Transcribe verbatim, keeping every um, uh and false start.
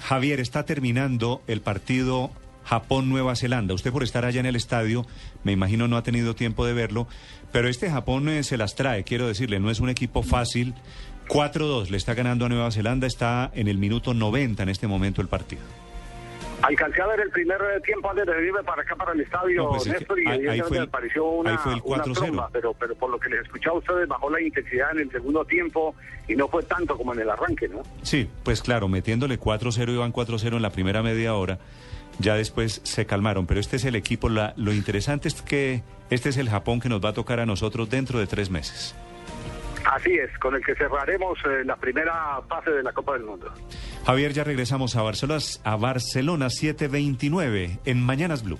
Javier, está terminando el partido Japón-Nueva Zelanda. Usted, por estar allá en el estadio, me imagino no ha tenido tiempo de verlo, pero este Japón eh, se las trae, quiero decirle, no es un equipo fácil. cuatro dos le está ganando a Nueva Zelanda, está en el minuto noventa en este momento el partido. Alcancé a ver el primer tiempo antes de venirme para acá, para el estadio, no, pues Néstor, es que, y ahí, ahí fue el, me pareció una, una tromba, pero, pero por lo que les escuchaba a ustedes, bajó la intensidad en el segundo tiempo y no fue tanto como en el arranque, ¿no? Sí, pues claro, metiéndole cuatro cero, iban cuatro cero en la primera media hora, ya después se calmaron, pero este es el equipo, la, lo interesante es que este es el Japón que nos va a tocar a nosotros dentro de tres meses. Así es, con el que cerraremos eh, la primera fase de la Copa del Mundo. Javier, ya regresamos a Barcelona, a Barcelona siete veintinueve en Mañanas Blue.